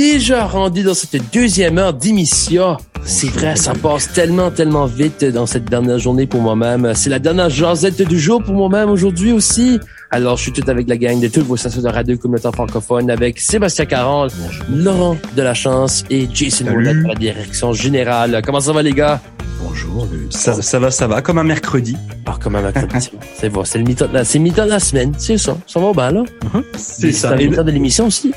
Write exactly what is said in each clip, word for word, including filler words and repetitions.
déjà rendu dans cette deuxième heure d'émission. C'est vrai, ça passe tellement, tellement vite dans cette dernière journée pour moi-même. C'est la dernière jasette du jour pour moi-même aujourd'hui aussi. Alors, je suis tout avec la gang de toutes vos stations de radio communautaire francophone avec Sébastien Caron, Laurent Delachance et Jason Moulette à la direction générale. Comment ça va, les gars? Bonjour, Luc. Ça, ça va, ça va, comme un mercredi. Ah, comme un mercredi. C'est bon, c'est le mi-temps de, mi-temps de la semaine, c'est ça. Ça va bien, là. Uh-huh. C'est et ça. C'est le mi-temps de l'émission aussi.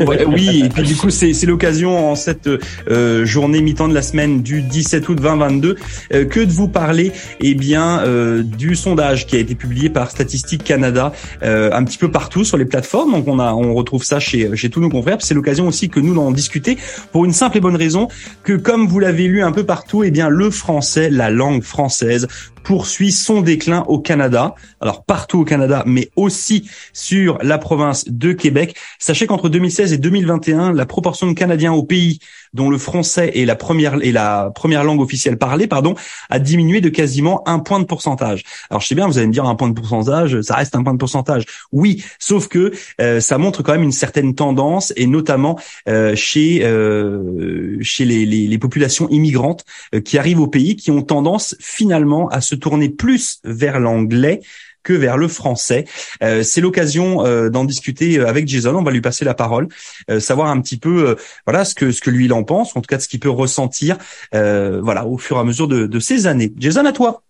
Ouais, oui, et puis du coup, c'est, c'est l'occasion en cette euh, journée mi-temps de la semaine du dix-sept août vingt vingt-deux euh, que de vous parler eh bien, euh, du sondage qui a été publié par Statistique Canada euh, un petit peu partout sur les plateformes. Donc, on, a, on retrouve ça chez, chez tous nos confrères. Puis c'est l'occasion aussi que nous d'en discuter pour une simple et bonne raison que, comme vous l'avez lu un peu partout, eh bien, le français, la langue française, poursuit son déclin au Canada. Alors, partout au Canada, mais aussi sur la province de Québec. Sachez qu'entre deux mille seize et deux mille vingt et un, la proportion de Canadiens au pays dont le français est la première, est la première langue officielle parlée, pardon, a diminué de quasiment un point de pourcentage. Alors, je sais bien, vous allez me dire un point de pourcentage, ça reste un point de pourcentage. Oui, sauf que euh, ça montre quand même une certaine tendance, et notamment euh, chez euh, chez les, les, les populations immigrantes euh, qui arrivent au pays, qui ont tendance finalement à se tourner plus vers l'anglais que vers le français. Euh, c'est l'occasion euh, d'en discuter avec Jason. On va lui passer la parole, euh, savoir un petit peu, euh, voilà, ce que ce que lui il en pense, en tout cas de ce qu'il peut ressentir, euh, voilà, au fur et à mesure de, de ces années. Jason, à toi.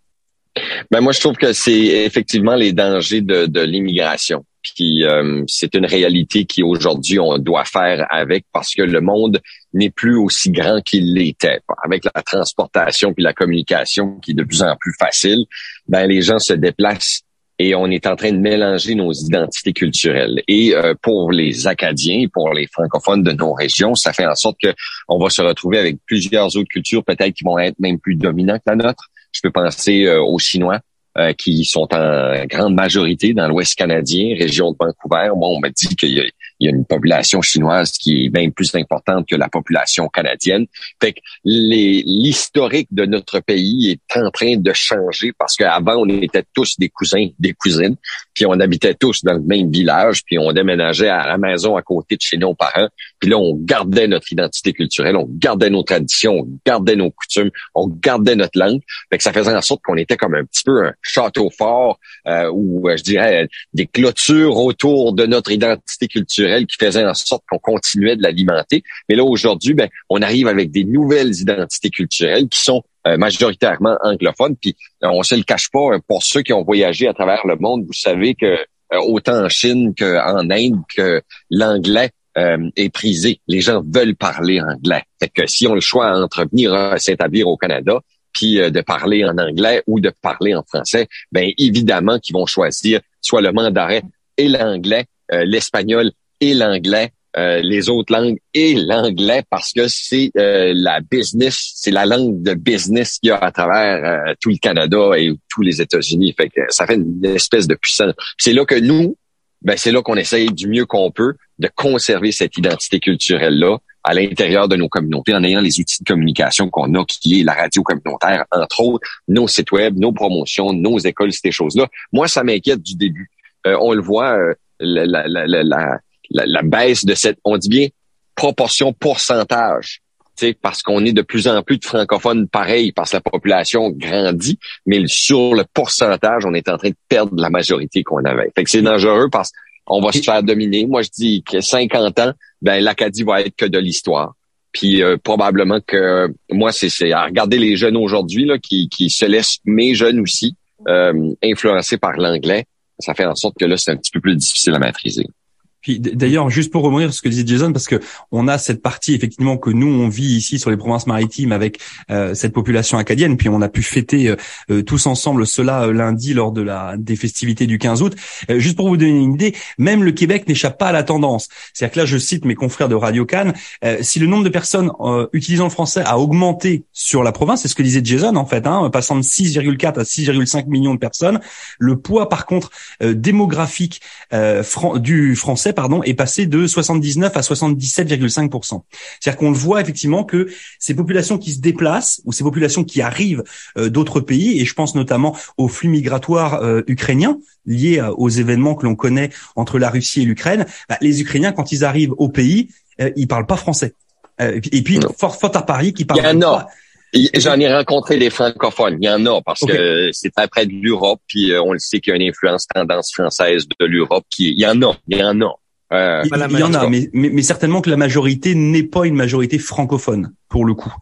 Ben moi, je trouve que c'est effectivement les dangers de, de l'immigration. Puis euh, c'est une réalité qui aujourd'hui on doit faire avec, parce que le monde n'est plus aussi grand qu'il l'était. Avec la transportation puis la communication qui est de plus en plus facile, ben les gens se déplacent. Et on est en train de mélanger nos identités culturelles. Et euh, pour les Acadiens, pour les francophones de nos régions, ça fait en sorte que on va se retrouver avec plusieurs autres cultures, peut-être qui vont être même plus dominantes que la nôtre. Je peux penser euh, aux Chinois, euh, qui sont en grande majorité dans l'Ouest canadien, région de Vancouver. Moi, on m'a dit qu'il y a, il y a une population chinoise qui est bien plus importante que la population canadienne. Fait que les, l'historique de notre pays est en train de changer, parce qu'avant, on était tous des cousins, des cousines, puis on habitait tous dans le même village, puis on déménageait à la maison à côté de chez nos parents, puis là, on gardait notre identité culturelle, on gardait nos traditions, on gardait nos coutumes, on gardait notre langue. Fait que ça faisait en sorte qu'on était comme un petit peu un château fort, euh, ou je dirais des clôtures autour de notre identité culturelle qui faisaient en sorte qu'on continuait de l'alimenter. Mais là, aujourd'hui, ben, on arrive avec des nouvelles identités culturelles qui sont Euh, majoritairement anglophone, puis euh, on se le cache pas, hein, pour ceux qui ont voyagé à travers le monde, vous savez que euh, autant en Chine qu'en Inde, que l'anglais euh, est prisé. Les gens veulent parler anglais. Fait que si on a le choix entre venir euh, s'établir au Canada, puis euh, de parler en anglais ou de parler en français, ben évidemment qu'ils vont choisir soit le mandarin et l'anglais, euh, l'espagnol et l'anglais, Euh, les autres langues et l'anglais, parce que c'est euh, la business, c'est la langue de business qu'il y a à travers euh, tout le Canada et tous les États-Unis. Fait que ça fait une espèce de puissance. C'est là que nous, ben c'est là qu'on essaye du mieux qu'on peut de conserver cette identité culturelle-là à l'intérieur de nos communautés, en ayant les outils de communication qu'on a, qui est la radio communautaire, entre autres, nos sites web, nos promotions, nos écoles, ces choses-là. Moi, ça m'inquiète du début. Euh, on le voit, euh, la... la, la, la La, la baisse de cette, on dit bien, proportion pourcentage, tu sais, parce qu'on est de plus en plus de francophones pareil, parce que la population grandit, mais sur le pourcentage, on est en train de perdre la majorité qu'on avait. Fait que c'est dangereux, parce qu'on va se faire dominer. Moi, je dis que cinquante ans, ben l'Acadie va être que de l'histoire. Puis euh, probablement que moi, c'est, c'est à regarder les jeunes aujourd'hui là, qui, qui se laissent, mes jeunes aussi, euh, influencés par l'anglais. Ça fait en sorte que là, c'est un petit peu plus difficile à maîtriser. Puis d'ailleurs, juste pour rebondir sur ce que disait Jason, parce que on a cette partie effectivement que nous on vit ici sur les provinces maritimes avec euh, cette population acadienne. Puis on a pu fêter euh, tous ensemble cela euh, lundi lors de la des festivités du quinze août. Euh, juste pour vous donner une idée, même le Québec n'échappe pas à la tendance. C'est-à-dire que là, je cite mes confrères de Radio-Can, euh, si le nombre de personnes euh, utilisant le français a augmenté sur la province, c'est ce que disait Jason en fait, hein, passant de six virgule quatre à six virgule cinq millions de personnes, le poids par contre euh, démographique euh, fran- du français pardon, est passé de soixante-dix-neuf à soixante-dix-sept virgule cinq pour cent. C'est-à-dire qu'on le voit effectivement que ces populations qui se déplacent ou ces populations qui arrivent euh, d'autres pays, et je pense notamment aux flux migratoires euh, ukrainiens liés euh, aux événements que l'on connaît entre la Russie et l'Ukraine, bah, les Ukrainiens, quand ils arrivent au pays, euh, ils parlent pas français. Euh, et puis, fort, fort à Paris, qui parlent pas. Il y en a. J'en ai rencontré des francophones. Il y en a parce okay. que c'est après de l'Europe, puis on le sait qu'il y a une influence tendance française de l'Europe. Qui, il y en a, il y en a. Euh, il, il y en a, mais, mais, mais certainement que la majorité n'est pas une majorité francophone pour le coup,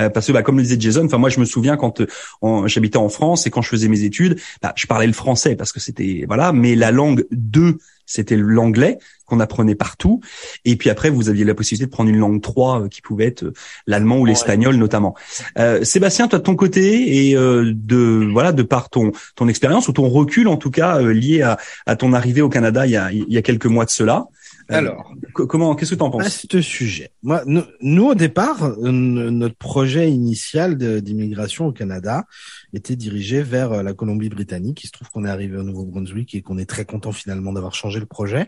euh, parce que bah, comme le disait Jason, enfin moi je me souviens quand euh, en, j'habitais en France et quand je faisais mes études, bah, je parlais le français parce que c'était voilà, mais la langue deux c'était l'anglais qu'on apprenait partout, et puis après vous aviez la possibilité de prendre une langue trois euh, qui pouvait être euh, l'allemand ou l'espagnol ouais. notamment. Euh, Sébastien, toi de ton côté et euh, de voilà de par ton ton expérience ou ton recul en tout cas euh, lié à, à ton arrivée au Canada il y a il y a quelques mois de cela. Alors, comment, qu'est-ce que tu en penses à ce sujet? Moi, nous, nous au départ, notre projet initial de, d'immigration au Canada était dirigé vers la Colombie-Britannique. Il se trouve qu'on est arrivé au Nouveau-Brunswick et qu'on est très content finalement d'avoir changé le projet.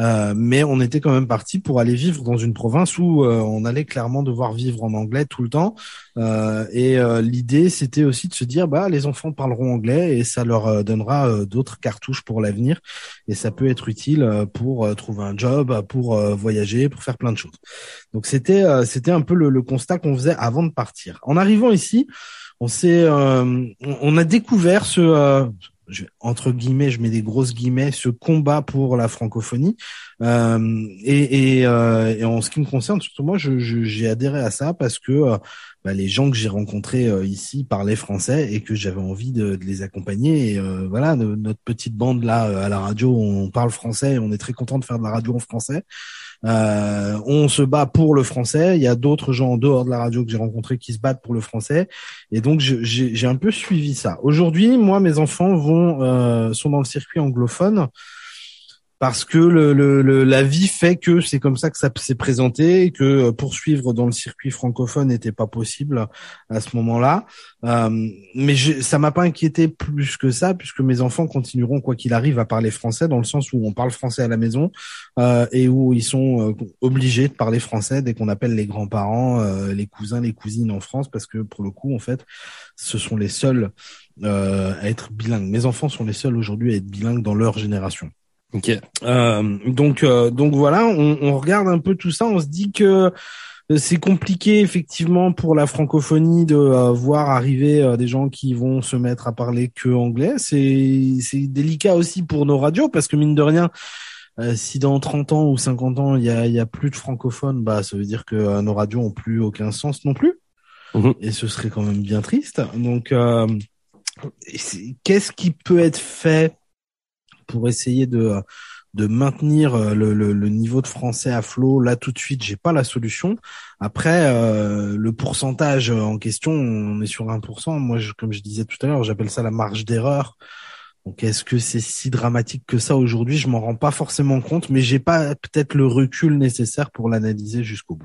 Euh, mais on était quand même parti pour aller vivre dans une province où euh, on allait clairement devoir vivre en anglais tout le temps. Euh, et euh, l'idée, c'était aussi de se dire, bah, les enfants parleront anglais et ça leur euh, donnera euh, d'autres cartouches pour l'avenir. Et ça peut être utile euh, pour euh, trouver un job, pour euh, voyager, pour faire plein de choses. Donc c'était euh, c'était un peu le, le constat qu'on faisait avant de partir. En arrivant ici, on s'est euh, on a découvert ce euh, je, entre guillemets, je mets des grosses guillemets, ce combat pour la francophonie. Euh, et, et, euh, et en ce qui me concerne, surtout moi, je, je, j'ai adhéré à ça parce que euh, bah, les gens que j'ai rencontrés euh, ici parlaient français et que j'avais envie de, de les accompagner. Et euh, voilà, de, notre petite bande là euh, à la radio, on parle français et on est très content de faire de la radio en français. Euh, on se bat pour le français. Il y a d'autres gens en dehors de la radio que j'ai rencontrés qui se battent pour le français. Et donc je, j'ai, j'ai un peu suivi ça. Aujourd'hui, moi, mes enfants vont euh, sont dans le circuit anglophone. Parce que le, le, le, la vie fait que c'est comme ça que ça s'est présenté et que poursuivre dans le circuit francophone n'était pas possible à ce moment-là. Euh, mais je, ça m'a pas inquiété plus que ça puisque mes enfants continueront quoi qu'il arrive à parler français dans le sens où on parle français à la maison euh, et où ils sont euh, obligés de parler français dès qu'on appelle les grands-parents, euh, les cousins, les cousines en France parce que pour le coup, en fait, ce sont les seuls euh, à être bilingues. Mes enfants sont les seuls aujourd'hui à être bilingues dans leur génération. Ok. Euh, donc euh, donc voilà, on, on regarde un peu tout ça, on se dit que c'est compliqué effectivement pour la francophonie de euh, voir arriver euh, des gens qui vont se mettre à parler que anglais. C'est c'est délicat aussi pour nos radios parce que mine de rien, euh, si dans trente ans ou cinquante ans il y a il y a plus de francophones, bah ça veut dire que euh, nos radios ont plus aucun sens non plus. Mmh. Et ce serait quand même bien triste. Donc euh, qu'est-ce qui peut être fait pour essayer de de maintenir le, le, le niveau de français à flot? Là tout de suite, j'ai pas la solution. Après, euh, le pourcentage en question, on est sur un pour cent. Moi, je, comme je disais tout à l'heure, j'appelle ça la marge d'erreur. Donc, est-ce que c'est si dramatique que ça aujourd'hui? Je m'en rends pas forcément compte, mais j'ai pas peut-être le recul nécessaire pour l'analyser jusqu'au bout.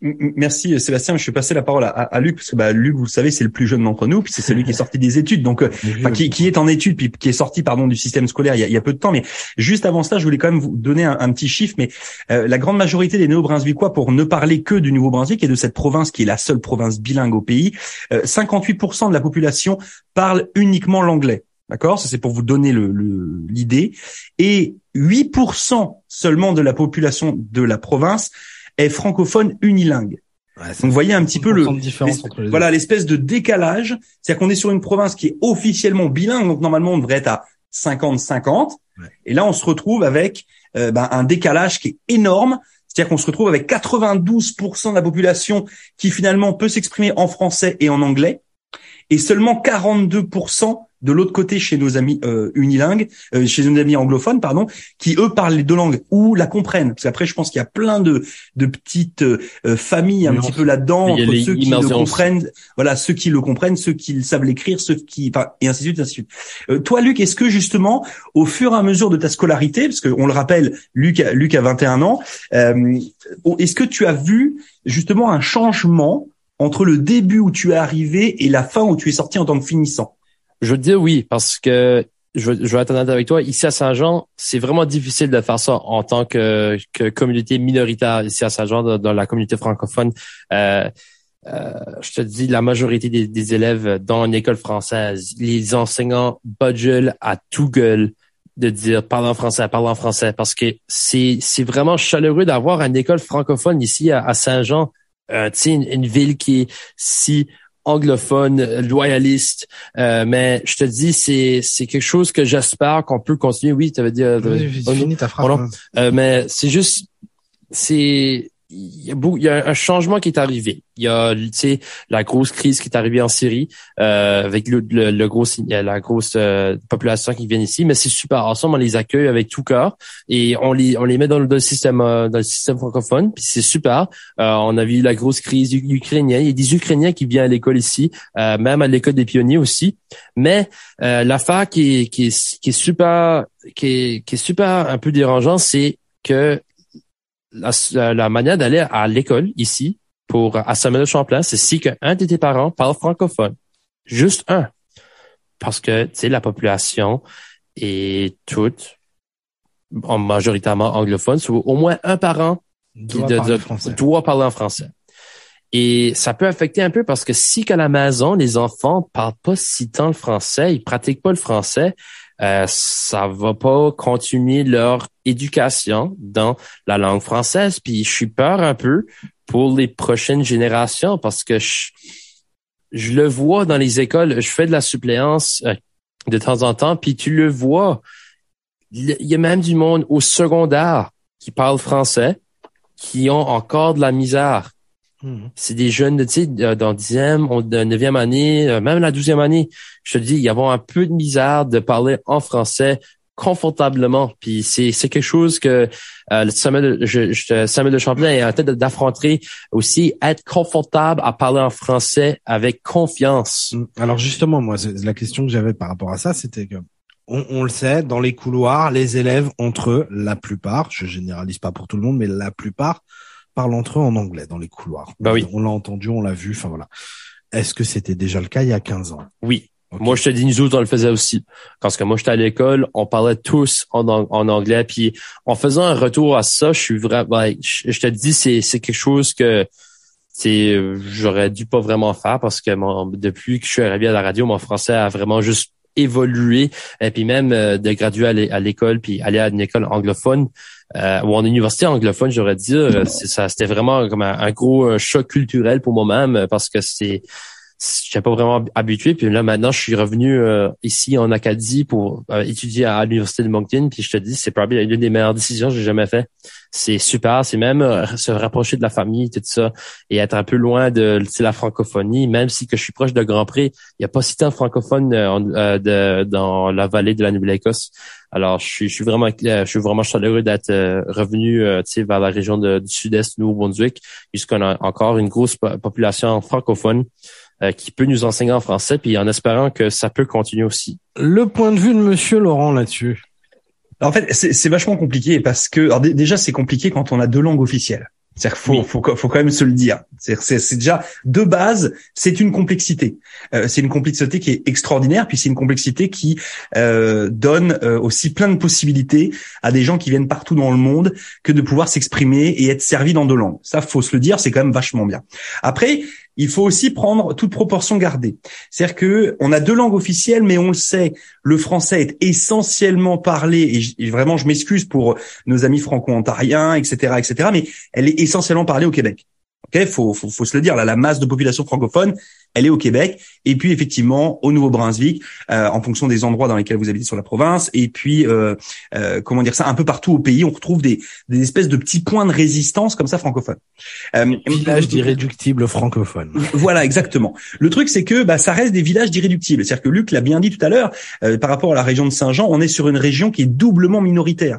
Merci Sébastien, je suis passé la parole à, à, à Luc parce que bah Luc, vous le savez, c'est le plus jeune d'entre nous, puis c'est celui qui est sorti des études, donc enfin, qui, qui est en études, puis qui est sorti pardon du système scolaire il y a, il y a peu de temps. Mais juste avant cela, je voulais quand même vous donner un, un petit chiffre. Mais euh, la grande majorité des Néo-Brunswickois, pour ne parler que du Nouveau-Brunswick et de cette province qui est la seule province bilingue au pays, euh, cinquante-huit pour cent de la population parle uniquement l'anglais. D'accord, ça c'est pour vous donner le, le, l'idée. Et huit pour cent seulement de la population de la province est francophone unilingue. Ouais, donc vous voyez un petit peu le l'espèce, voilà l'espèce de décalage, c'est-à-dire qu'on est sur une province qui est officiellement bilingue, donc normalement on devrait être à cinquante cinquante, ouais. Et là on se retrouve avec euh, ben, un décalage qui est énorme, c'est-à-dire qu'on se retrouve avec quatre-vingt-douze pour cent de la population qui finalement peut s'exprimer en français et en anglais, et seulement quarante-deux pour cent de l'autre côté chez nos amis euh, unilingues, euh, chez nos amis anglophones, pardon, qui eux parlent les deux langues ou la comprennent. Parce qu'après, je pense qu'il y a plein de de petites euh, familles un Mais petit peu là-dedans entre ceux qui le comprennent, voilà, ceux qui le comprennent, ceux qui savent l'écrire, ceux qui, enfin, et ainsi de suite, ainsi de suite. Euh, toi, Luc, est-ce que justement, au fur et à mesure de ta scolarité, parce que on le rappelle, Luc, a, Luc a vingt et un ans, euh, est-ce que tu as vu justement un changement entre le début où tu es arrivé et la fin où tu es sorti en tant que finissant? Je veux te dire oui, parce que je, je vais être honnête avec toi. Ici à Saint-Jean, c'est vraiment difficile de faire ça en tant que, que communauté minoritaire ici à Saint-Jean, dans, dans la communauté francophone. Euh, euh, je te dis, la majorité des, des élèves dans une école française, les enseignants bajulent à tout gueule de dire parle en français, parle en français, parce que c'est c'est vraiment chaleureux d'avoir une école francophone ici à, à Saint-Jean, euh, tu sais, une, une ville qui est si anglophone, loyaliste, euh, mais je te dis, c'est c'est quelque chose que j'espère qu'on peut continuer. Oui, tu avais dit... Euh, oui, oh, fini ta phrase. Oh, euh, mais c'est juste, c'est... Il y, a beaucoup, il y a un changement qui est arrivé. Il y a, tu sais, la grosse crise qui est arrivée en Syrie, euh, avec le, le, le gros, la grosse euh, population qui vient ici. Mais c'est super awesome, on les accueille avec tout cœur et on les, on les met dans le, dans le système, dans le système francophone. Puis c'est super. Euh, on a vu la grosse crise ukrainienne. Il y a des Ukrainiens qui viennent à l'école ici, euh, même à l'école des pionniers aussi. Mais euh, l'affaire qui est, qui est, qui est super, qui est, qui est super un peu dérangeant, c'est que La, la manière d'aller à l'école ici pour à Samuel-de-Champlain, c'est si qu'un de tes parents parle francophone, juste un, parce que tu sais la population est toute en majoritairement anglophone, soit au moins un parent doit, qui, parler de, de, doit parler en français. Et ça peut affecter un peu parce que si qu'à la maison les enfants parlent pas si tant le français, ils pratiquent pas le français. Euh, ça va pas continuer leur éducation dans la langue française. Puis je suis peur un peu pour les prochaines générations parce que je, je le vois dans les écoles. Je fais de la suppléance euh, de temps en temps, puis tu le vois. Il y a même du monde au secondaire qui parle français, qui ont encore de la misère. Mmh. C'est des jeunes, tu sais, dans dixième, neuvième année, même la douzième année. Je te dis, ils ont un peu de misère de parler en français confortablement. Puis c'est c'est quelque chose que euh, Samuel, je, je, Samuel-de-Champlain est en tête d'affronter aussi, être confortable à parler en français avec confiance. Alors justement, moi, c'est la question que j'avais par rapport à ça, c'était que on, on le sait, dans les couloirs, les élèves entre eux, la plupart, je généralise pas pour tout le monde, mais la plupart parlent entre eux en anglais dans les couloirs. Bah oui. On l'a entendu, on l'a vu, enfin voilà. Est-ce que c'était déjà le cas il y a quinze ans? Oui. Okay. Moi, je te dis, nous autres, on le faisait aussi. Parce que moi, j'étais à l'école, on parlait tous en, en anglais. Puis, en faisant un retour à ça, je suis vraiment... Je te dis, c'est, c'est quelque chose que c'est, j'aurais dû pas vraiment faire parce que mon, depuis que je suis arrivé à la radio, mon français a vraiment juste évolué. Et puis même euh, de graduer à, l'é- à l'école puis aller à une école anglophone euh, ou en université anglophone, j'aurais dit, c'est, ça, c'était vraiment comme un, un gros choc culturel pour moi-même parce que c'est... j'étais pas vraiment habitué, puis là maintenant je suis revenu euh, ici en Acadie pour euh, étudier à, à l'université de Moncton, puis je te dis c'est probablement l'une des meilleures décisions que j'ai jamais fait. C'est super, c'est même euh, se rapprocher de la famille, tout ça, et être un peu loin de la francophonie, même si que je suis proche de Grand-Pré, il y a pas si tant de francophones euh, de, dans la vallée de la Nouvelle-Écosse. Alors je suis, je suis vraiment, je suis vraiment chaleureux d'être revenu, tu sais, vers la région de, du sud-est, Nouveau-Brunswick, puisqu'on a encore une grosse population francophone qui peut nous enseigner en français, puis en espérant que ça peut continuer aussi. Le point de vue de Monsieur Laurent là-dessus. En fait, c'est, c'est vachement compliqué parce que, alors d- déjà, c'est compliqué quand on a deux langues officielles. C'est-à-dire faut, oui. faut, faut quand même se le dire. C'est-à-dire, c'est, c'est déjà, de base, c'est une complexité. Euh, c'est une complexité qui est extraordinaire, puis c'est une complexité qui euh, donne euh, aussi plein de possibilités à des gens qui viennent partout dans le monde que de pouvoir s'exprimer et être servis dans deux langues. Ça, faut se le dire, c'est quand même vachement bien. Après, il faut aussi prendre toute proportion gardée. C'est-à-dire que on a deux langues officielles, mais on le sait, le français est essentiellement parlé, et, j- et vraiment je m'excuse pour nos amis franco-ontariens, et cetera, et cetera, mais elle est essentiellement parlée au Québec. Ok, faut, faut, faut se le dire, là, la masse de population francophone, elle est au Québec, et puis effectivement au Nouveau-Brunswick, euh, en fonction des endroits dans lesquels vous habitez sur la province, et puis euh, euh, comment dire ça, un peu partout au pays, on retrouve des, des espèces de petits points de résistance comme ça francophones. Euh, villages d'irréductibles francophones. Voilà, exactement. Le truc, c'est que bah ça reste des villages d'irréductibles. C'est-à-dire que Luc l'a bien dit tout à l'heure, euh, par rapport à la région de Saint-Jean, on est sur une région qui est doublement minoritaire.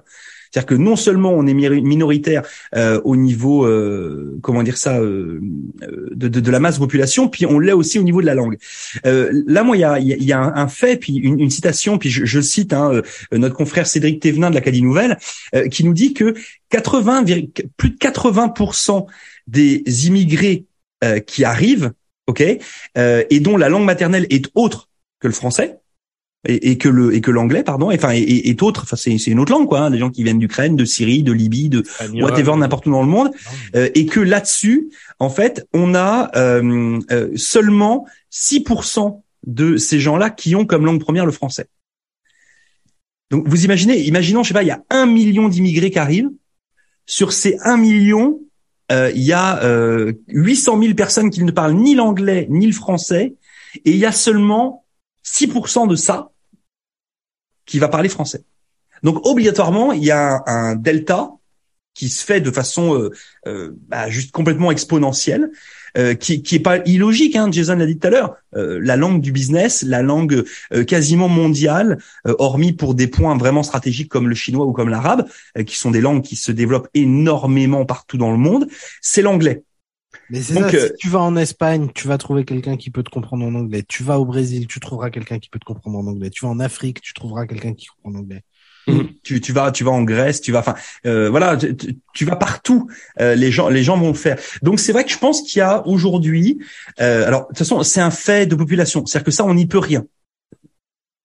C'est-à-dire que non seulement on est minoritaire euh, au niveau, euh, comment dire ça, euh, de, de, de la masse de population, puis on l'est aussi au niveau de la langue. Euh, là, moi, il y a, y a, y a un, un fait, puis une, une citation, puis je, je cite hein, euh, notre confrère Cédric Thévenin de l'Acadie Nouvelle, euh, qui nous dit que quatre-vingts, plus de quatre-vingts pour cent des immigrés euh, qui arrivent, ok, euh, et dont la langue maternelle est autre que le français, Et, et que le et que l'anglais pardon enfin et, et, et autre enfin c'est c'est une autre langue quoi hein, des gens qui viennent d'Ukraine, de Syrie, de Libye, de whatever, n'importe où dans le monde, euh, et que là-dessus en fait on a euh, euh, seulement six pour cent de ces gens-là qui ont comme langue première le français. Donc, vous imaginez, imaginons, je sais pas, il y a un million d'immigrés qui arrivent. Sur ces un million, euh, il y a euh, huit cent mille personnes qui ne parlent ni l'anglais ni le français, et il y a seulement six pour cent de ça qui va parler français. Donc, obligatoirement, il y a un, un delta qui se fait de façon euh, euh, bah, juste complètement exponentielle, euh, qui, qui est pas illogique. Hein, Jason l'a dit tout à l'heure, euh, la langue du business, la langue euh, quasiment mondiale, euh, hormis pour des points vraiment stratégiques comme le chinois ou comme l'arabe, euh, qui sont des langues qui se développent énormément partout dans le monde, c'est l'anglais. Mais c'est Donc, ça, euh, si tu vas en Espagne, tu vas trouver quelqu'un qui peut te comprendre en anglais. Tu vas au Brésil, tu trouveras quelqu'un qui peut te comprendre en anglais. Tu vas en Afrique, tu trouveras quelqu'un qui comprend en anglais. Mmh. Tu, tu vas, tu vas en Grèce, tu vas, enfin, euh, voilà, tu, tu vas partout. Euh, les gens, les gens vont le faire. Donc c'est vrai que je pense qu'il y a aujourd'hui, euh, alors de toute façon c'est un fait de population, c'est-à-dire que ça on n'y peut rien.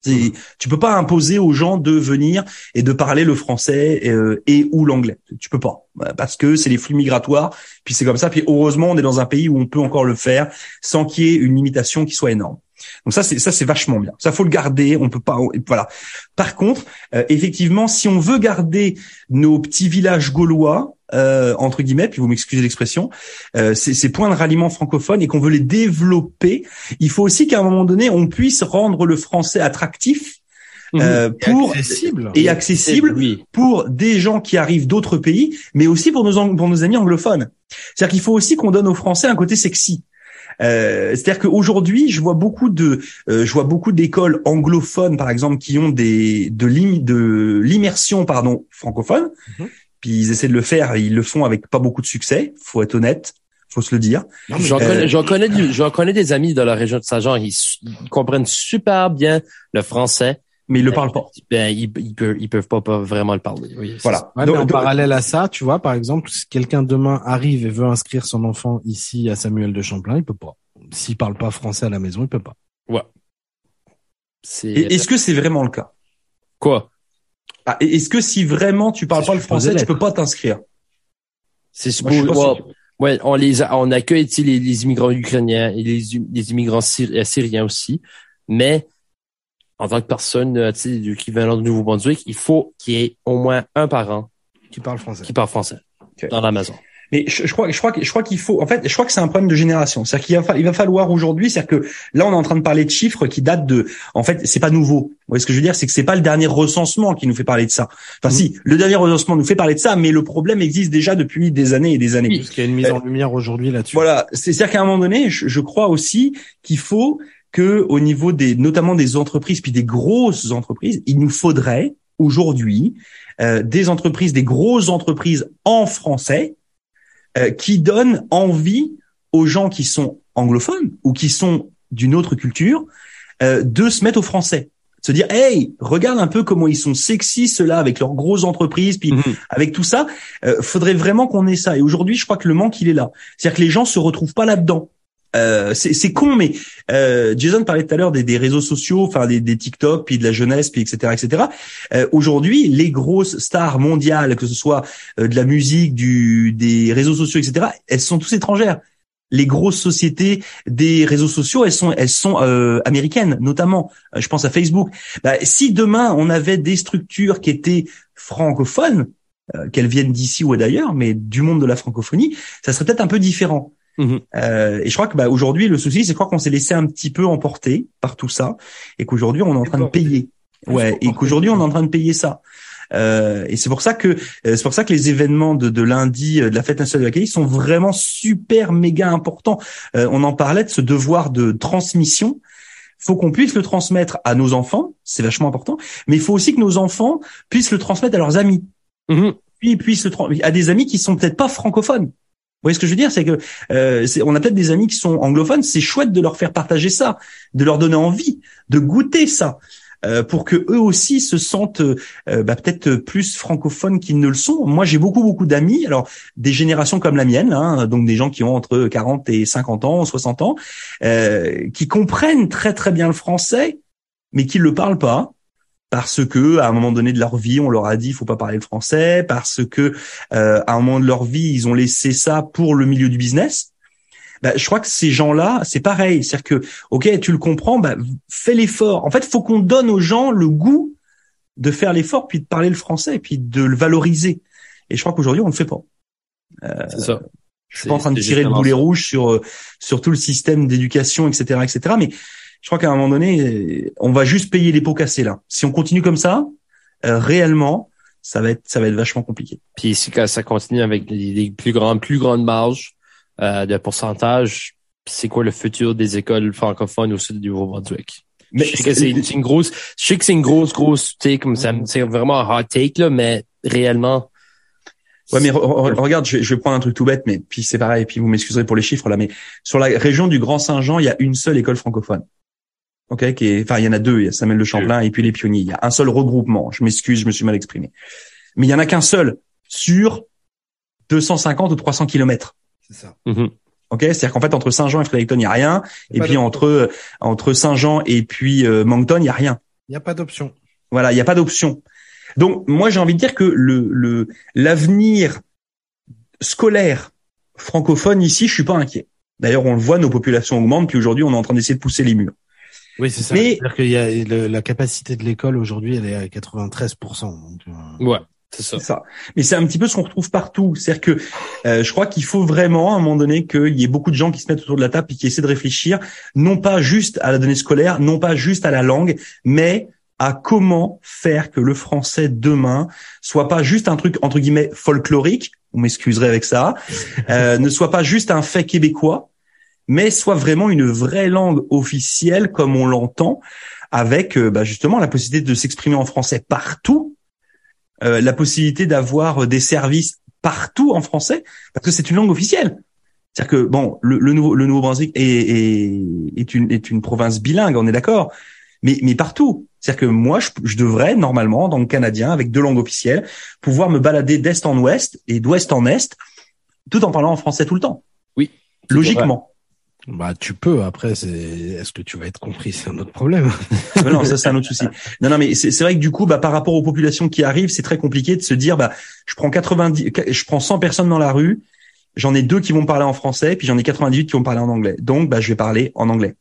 C'est, tu peux pas imposer aux gens de venir et de parler le français et, euh, et ou l'anglais. Tu peux pas, parce que c'est les flux migratoires. Puis c'est comme ça. Puis heureusement on est dans un pays où on peut encore le faire sans qu'il y ait une limitation qui soit énorme. Donc ça c'est ça c'est vachement bien. Ça faut le garder, on peut pas voilà. Par contre, euh, effectivement, si on veut garder nos petits villages gaulois euh entre guillemets, puis vous m'excusez l'expression, euh ces ces points de ralliement francophones et qu'on veut les développer, il faut aussi qu'à un moment donné, on puisse rendre le français attractif euh mmh, pour et accessible, et accessible oui. pour des gens qui arrivent d'autres pays, mais aussi pour nos pour nos amis anglophones. C'est-à-dire qu'il faut aussi qu'on donne aux Français un côté sexy. Euh, c'est-à-dire qu'aujourd'hui, je vois beaucoup de, euh, je vois beaucoup d'écoles anglophones, par exemple, qui ont des de, l'im, de l'immersion, pardon, francophone. Mm-hmm. Puis ils essaient de le faire, et ils le font avec pas beaucoup de succès. Faut être honnête, faut se le dire. Non, j'en, euh, connais, j'en connais, du, j'en connais des amis de la région de Saint-Jean, ils, ils comprennent super bien le français. Mais ils le parlent pas. Ben, ils, ils peuvent, ils peuvent pas, pas vraiment le parler. Oui, voilà. Ouais, donc, en donc, parallèle à ça, tu vois, par exemple, si quelqu'un demain arrive et veut inscrire son enfant ici à Samuel-de-Champlain, il peut pas. S'il parle pas français à la maison, il peut pas. Ouais. C'est... Et est-ce que c'est vraiment le cas? Quoi? Ah, est-ce que si vraiment tu parles c'est pas le français, tu peux pas t'inscrire? C'est ce que ouais, on les a, on accueille les, les immigrants ukrainiens et les, les immigrants syri- syriens aussi, mais en tant que personne euh, qui vient du Nouveau-Brunswick, il faut qu'il y ait au moins un parent qui parle français, qui parle français okay. dans la maison. Mais je, je crois, je crois, je crois qu'il faut. En fait, je crois que c'est un problème de génération. C'est-à-dire qu'il va, il va falloir aujourd'hui, c'est-à-dire que là, on est en train de parler de chiffres qui datent de. En fait, c'est pas nouveau. Vous voyez ce que je veux dire, c'est que c'est pas le dernier recensement qui nous fait parler de ça. Enfin, mm-hmm. si, le dernier recensement nous fait parler de ça, mais le problème existe déjà depuis des années et des années. Oui, parce qu'il y a une mise en lumière aujourd'hui là-dessus. Voilà, c'est-à-dire qu'à un moment donné, je, je crois aussi qu'il faut. Que au niveau des, notamment des entreprises, puis des grosses entreprises, il nous faudrait aujourd'hui euh, des entreprises, des grosses entreprises en français euh, qui donnent envie aux gens qui sont anglophones ou qui sont d'une autre culture euh, de se mettre au français. Se dire, hey, regarde un peu comment ils sont sexy ceux-là avec leurs grosses entreprises, puis mm-hmm. avec tout ça. Euh, faudrait vraiment qu'on ait ça. Et aujourd'hui, je crois que le manque il est là. C'est-à-dire que les gens se retrouvent pas là-dedans. Euh, c'est, c'est con, mais euh, Jason parlait tout à l'heure des, des réseaux sociaux, enfin des, des TikTok, puis de la jeunesse, puis et cetera, et cetera. Euh, aujourd'hui, les grosses stars mondiales, que ce soit euh, de la musique, du, des réseaux sociaux, et cetera, elles sont tous étrangères. Les grosses sociétés des réseaux sociaux, elles sont, elles sont euh, américaines, notamment. Euh, je pense à Facebook. Bah, si demain on avait des structures qui étaient francophones, euh, qu'elles viennent d'ici ou d'ailleurs, mais du monde de la francophonie, ça serait peut-être un peu différent. Mmh. Euh, et je crois que bah, aujourd'hui le souci c'est je crois qu'on s'est laissé un petit peu emporter par tout ça et qu'aujourd'hui on est en train de payer ouais et qu'aujourd'hui on est en train de payer ça euh, et c'est pour ça que euh, c'est pour ça que les événements de, de lundi euh, de la fête nationale de l'Acadie sont vraiment super méga importants. Euh, on en parlait de ce devoir de transmission, faut qu'on puisse le transmettre à nos enfants, c'est vachement important, mais il faut aussi que nos enfants puissent le transmettre à leurs amis mmh. puis puissent le tra- à des amis qui sont peut-être pas francophones. Vous voyez ce que je veux dire, c'est que euh, c'est, on a peut-être des amis qui sont anglophones, c'est chouette de leur faire partager ça, de leur donner envie, de goûter ça, euh, pour que eux aussi se sentent euh, bah, peut-être plus francophones qu'ils ne le sont. Moi, j'ai beaucoup beaucoup d'amis, alors des générations comme la mienne, hein, donc des gens qui ont entre quarante et cinquante ans, soixante ans, euh, qui comprennent très très bien le français, mais qui ne le parlent pas. Parce que à un moment donné de leur vie, on leur a dit faut pas parler le français. Parce que euh, à un moment de leur vie, ils ont laissé ça pour le milieu du business. Bah, je crois que ces gens-là, c'est pareil. C'est-à-dire que, ok, tu le comprends, bah, fais l'effort. En fait, faut qu'on donne aux gens le goût de faire l'effort, puis de parler le français, puis de le valoriser. Et je crois qu'aujourd'hui, on ne le fait pas. Euh, c'est ça. Je suis pas en train de tirer le boulet rouge sur sur tout le système d'éducation, et cetera, et cetera. Mais je crois qu'à un moment donné, on va juste payer les pots cassés là. Si on continue comme ça, euh, réellement, ça va être ça va être vachement compliqué. Puis si ça continue avec les plus grandes plus grandes marges euh, de pourcentage, c'est quoi le futur des écoles francophones au sud du Nouveau-Brunswick? Mais je sais que c'est une, une grosse, je sais que c'est une grosse grosse, tu sais, comme ça, c'est vraiment un hot take là, mais réellement. Ouais, mais re- re- regarde, je vais, je vais prendre un truc tout bête, mais puis c'est pareil, puis vous m'excuserez pour les chiffres là, mais sur la région du Grand-Saint-Jean, il y a une seule école francophone. Ok, qui est, enfin il y en a deux, il y a Samuel-de-Champlain et puis les Pionniers. Il y a un seul regroupement. Je m'excuse, je me suis mal exprimé, mais il y en a qu'un seul sur deux cent cinquante ou trois cents kilomètres. C'est ça. Mm-hmm. Ok, c'est-à-dire qu'en fait entre Saint-Jean et Fredericton, il y a rien, et puis entre entre Saint-Jean et puis euh, Moncton, il y a rien. Il n'y a pas d'option. Voilà, il n'y a pas d'option. Donc moi j'ai envie de dire que le, le l'avenir scolaire francophone ici, je suis pas inquiet. D'ailleurs on le voit, nos populations augmentent, puis aujourd'hui on est en train d'essayer de pousser les murs. Oui c'est ça. Mais, c'est-à-dire qu'il y a le, la capacité de l'école aujourd'hui, elle est à quatre-vingt-treize pour cent. Donc, euh... ouais c'est ça. C'est ça. Mais c'est un petit peu ce qu'on retrouve partout. C'est-à-dire que euh, je crois qu'il faut vraiment à un moment donné qu'il y ait beaucoup de gens qui se mettent autour de la table et qui essaient de réfléchir, non pas juste à la donnée scolaire, non pas juste à la langue, mais à comment faire que le français demain soit pas juste un truc entre guillemets folklorique, on m'excuserait avec ça, euh, ne soit pas juste un fait québécois, mais soit vraiment une vraie langue officielle comme on l'entend, avec euh, bah, justement la possibilité de s'exprimer en français partout, euh, la possibilité d'avoir des services partout en français, parce que c'est une langue officielle. C'est-à-dire que bon, le, le, nouveau, le Nouveau-Brunswick est, est, est, une, est une province bilingue, on est d'accord, mais, mais partout. C'est-à-dire que moi, je, je devrais normalement, dans le canadien, avec deux langues officielles, pouvoir me balader d'est en ouest et d'ouest en est, tout en parlant en français tout le temps. Oui. Logiquement. Bah, tu peux. Après, c'est, est-ce que tu vas être compris? C'est un autre problème. Mais non, ça, c'est un autre souci. Non, non, mais c'est, c'est vrai que du coup, bah, par rapport aux populations qui arrivent, c'est très compliqué de se dire, bah, je prends quatre-vingt-dix, je prends cent personnes dans la rue, j'en ai deux qui vont parler en français, puis j'en ai quatre-vingt-dix-huit qui vont parler en anglais. Donc, bah, je vais parler en anglais.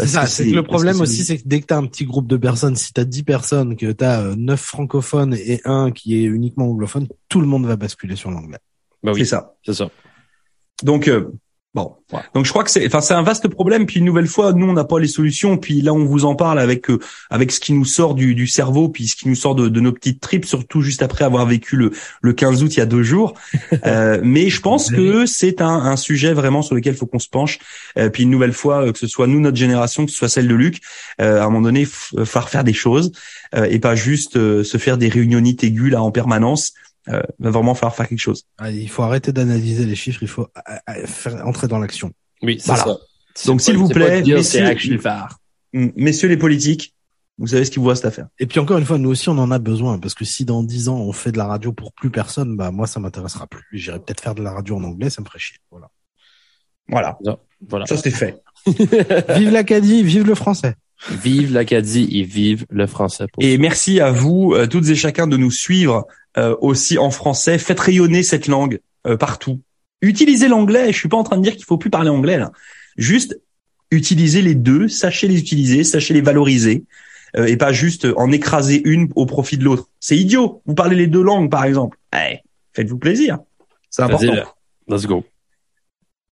C'est ça, c'est, c'est que le problème c'est... aussi, c'est que dès que t'as un petit groupe de personnes, si t'as dix personnes, que t'as neuf francophones et un qui est uniquement anglophone, tout le monde va basculer sur l'anglais. Bah oui, c'est ça, c'est ça. Donc euh, bon, ouais. Donc je crois que c'est, enfin c'est un vaste problème. Puis une nouvelle fois, nous on n'a pas les solutions. Puis là on vous en parle avec euh, avec ce qui nous sort du, du cerveau, puis ce qui nous sort de, de nos petites tripes, surtout juste après avoir vécu le le quinze août il y a deux jours. euh, mais je pense que c'est un, un sujet vraiment sur lequel il faut qu'on se penche. Euh, puis une nouvelle fois, euh, que ce soit nous notre génération, que ce soit celle de Luc, euh, à un moment donné, faut faire des choses euh, et pas juste euh, se faire des réunionites aiguës là en permanence. Euh, va vraiment falloir faire quelque chose. Il faut arrêter d'analyser les chiffres, il faut à, à, faire entrer dans l'action. Oui, c'est voilà. Ça. C'est Donc, pas, s'il vous plaît, dire, messieurs, messieurs les politiques, vous savez ce qu'il vous reste à faire. Et puis encore une fois, nous aussi, on en a besoin, parce que si dans dix ans, on fait de la radio pour plus personne, bah moi, ça m'intéressera plus. J'irai peut-être faire de la radio en anglais, ça me ferait chier. Voilà. Voilà. Non, voilà. Ça, c'est fait. Vive l'Acadie, vive le français. Vive l'Acadie et vive le français. Pour et vous. Merci à vous, euh, toutes et chacun, de nous suivre euh, aussi en français. Faites rayonner cette langue euh, partout. Utilisez l'anglais. Je suis pas en train de dire qu'il faut plus parler anglais là. Juste utilisez les deux. Sachez les utiliser, sachez les valoriser euh, et pas juste en écraser une au profit de l'autre. C'est idiot. Vous parlez les deux langues par exemple. Hey, faites-vous plaisir. C'est important. Vas-y, let's go.